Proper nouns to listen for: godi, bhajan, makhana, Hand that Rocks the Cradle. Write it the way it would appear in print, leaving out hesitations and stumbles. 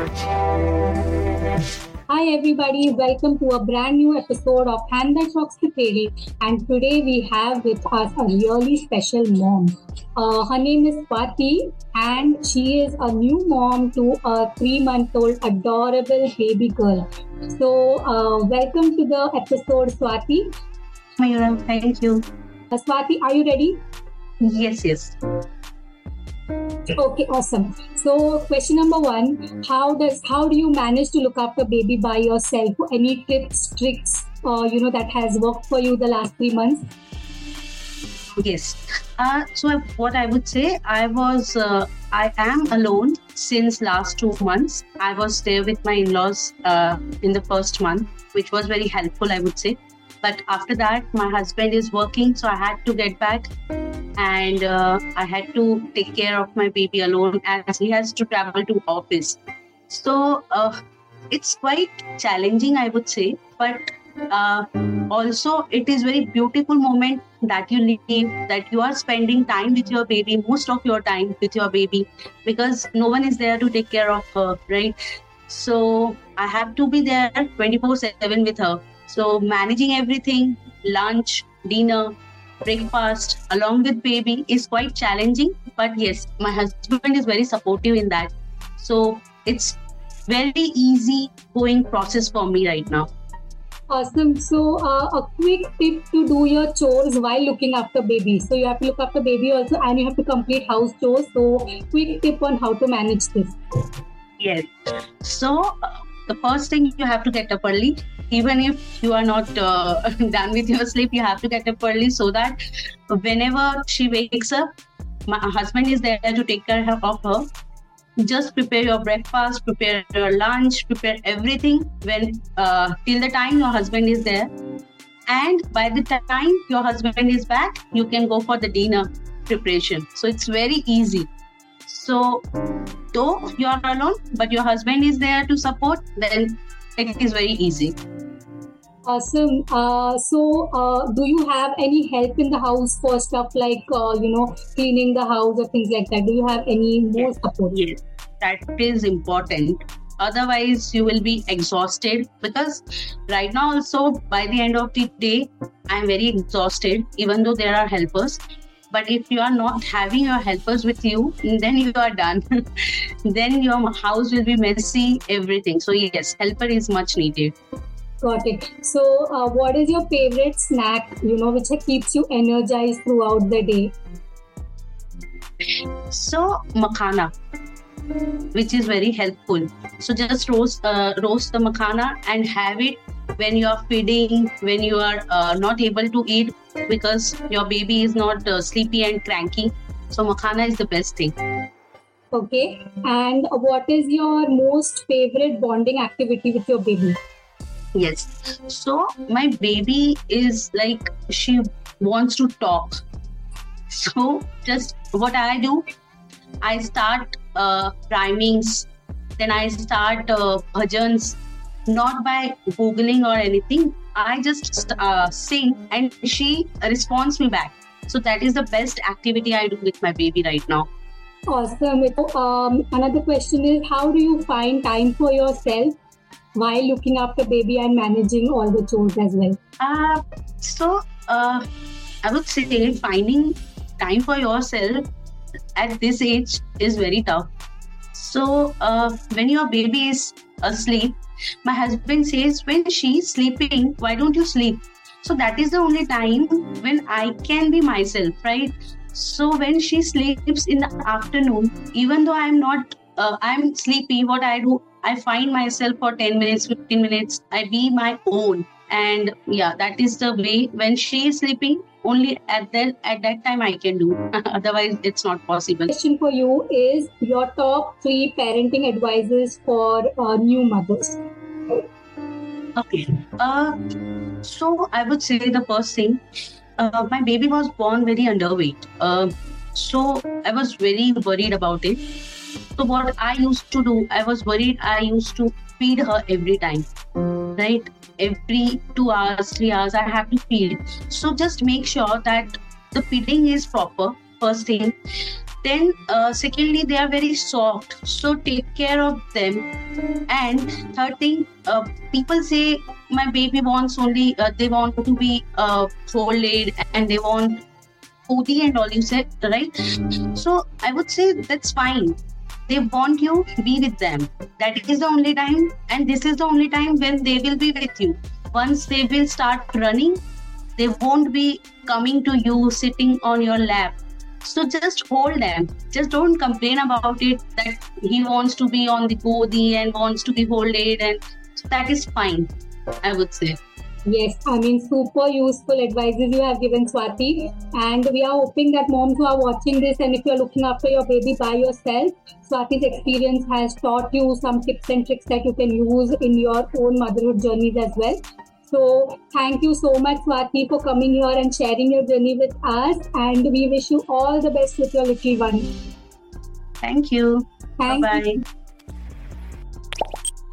Hi everybody, welcome to a brand new episode of Hand That Rocks the Cradle, and today we have with us a really special mom. Her name is Swati and she is a new mom to a 3-month-old adorable baby girl. So welcome to the episode, Swati. Hi Ram, thank you. Swati, are you ready? Yes. Okay, awesome. So question number one, how do you manage to look after baby by yourself? Any tips, tricks, that has worked for you the last 3 months? Yes. So what I would say, I am alone since last 2 months. I was there with my in-laws in the first month, which was very helpful, I would say. But after that, my husband is working, so I had to get back and I had to take care of my baby alone as he has to travel to office. So it's quite challenging, I would say, but also it is very beautiful moment that you live, that you are spending time with your baby, most of your time with your baby, because no one is there to take care of her, right? So I have to be there 24/7 with her. So managing everything, lunch, dinner, breakfast, along with baby is quite challenging. But yes, my husband is very supportive in that. So it's very easy going process for me right now. Awesome. So a quick tip to do your chores while looking after baby. So you have to look after baby also and you have to complete house chores. So quick tip on how to manage this. Yes. So the first thing, you have to get up early. Even if you are not done with your sleep, you have to get up early so that whenever she wakes up, my husband is there to take care of her. Just prepare your breakfast, prepare your lunch, prepare everything when till the time your husband is there. And by the time your husband is back, you can go for the dinner preparation. So it's very easy. So though you are alone, but your husband is there to support, then it is very easy. Awesome. So do you have any help in the house for stuff like, cleaning the house or things like that? Do you have any more support? Yes, that is important. Otherwise, you will be exhausted because right now also by the end of the day, I'm very exhausted, even though there are helpers. But if you are not having your helpers with you, then you are done. Then your house will be messy, everything. So yes, helper is much needed. Got it. So what is your favorite snack, which keeps you energized throughout the day? So makhana, which is very helpful. So just roast the makhana and have it when you are feeding, when you are not able to eat because your baby is not sleepy and cranky. So makhana is the best thing. Okay. And what is your most favorite bonding activity with your baby? Yes. So my baby is like, she wants to talk. So just what I do, I start rhymings, then I start bhajans, not by Googling or anything. I just sing and she responds me back. So that is the best activity I do with my baby right now. Awesome. Another question is, how do you find time for yourself while looking after baby and managing all the chores as well? So I would say finding time for yourself at this age is very tough. So when your baby is asleep, my husband says, when she's sleeping, why don't you sleep? So that is the only time when I can be myself, right? So when she sleeps in the afternoon, even though I'm sleepy, what I do, I find myself for 10 minutes, 15 minutes, I be my own. And yeah, that is the way when she is sleeping, only at that time I can do. Otherwise, it's not possible. Question for you is your top 3 parenting advices for new mothers. Okay. So I would say the first thing, my baby was born very underweight. So I was very worried about it. So what I used to do, I was worried. I used to feed her every time, right? Every 2 hours, 3 hours, I have to feed. So just make sure that the feeding is proper, first thing. Then secondly, they are very soft, so take care of them. And third thing, people say my baby wants only they want to be folded and they want Odi and all, you said, right? So I would say that's fine. They want you, be with them. That is the only time, and this is the only time when they will be with you. Once they will start running, they won't be coming to you, sitting on your lap. So just hold them. Just don't complain about it that he wants to be on the godi and wants to be folded, and that is fine, I would say. Yes, I mean, super useful advices you have given, Swati. And we are hoping that moms who are watching this, and if you are looking after your baby by yourself, Swati's experience has taught you some tips and tricks that you can use in your own motherhood journeys as well. So thank you so much, Swati, for coming here and sharing your journey with us. And we wish you all the best with your little one. Thank you. Bye-bye.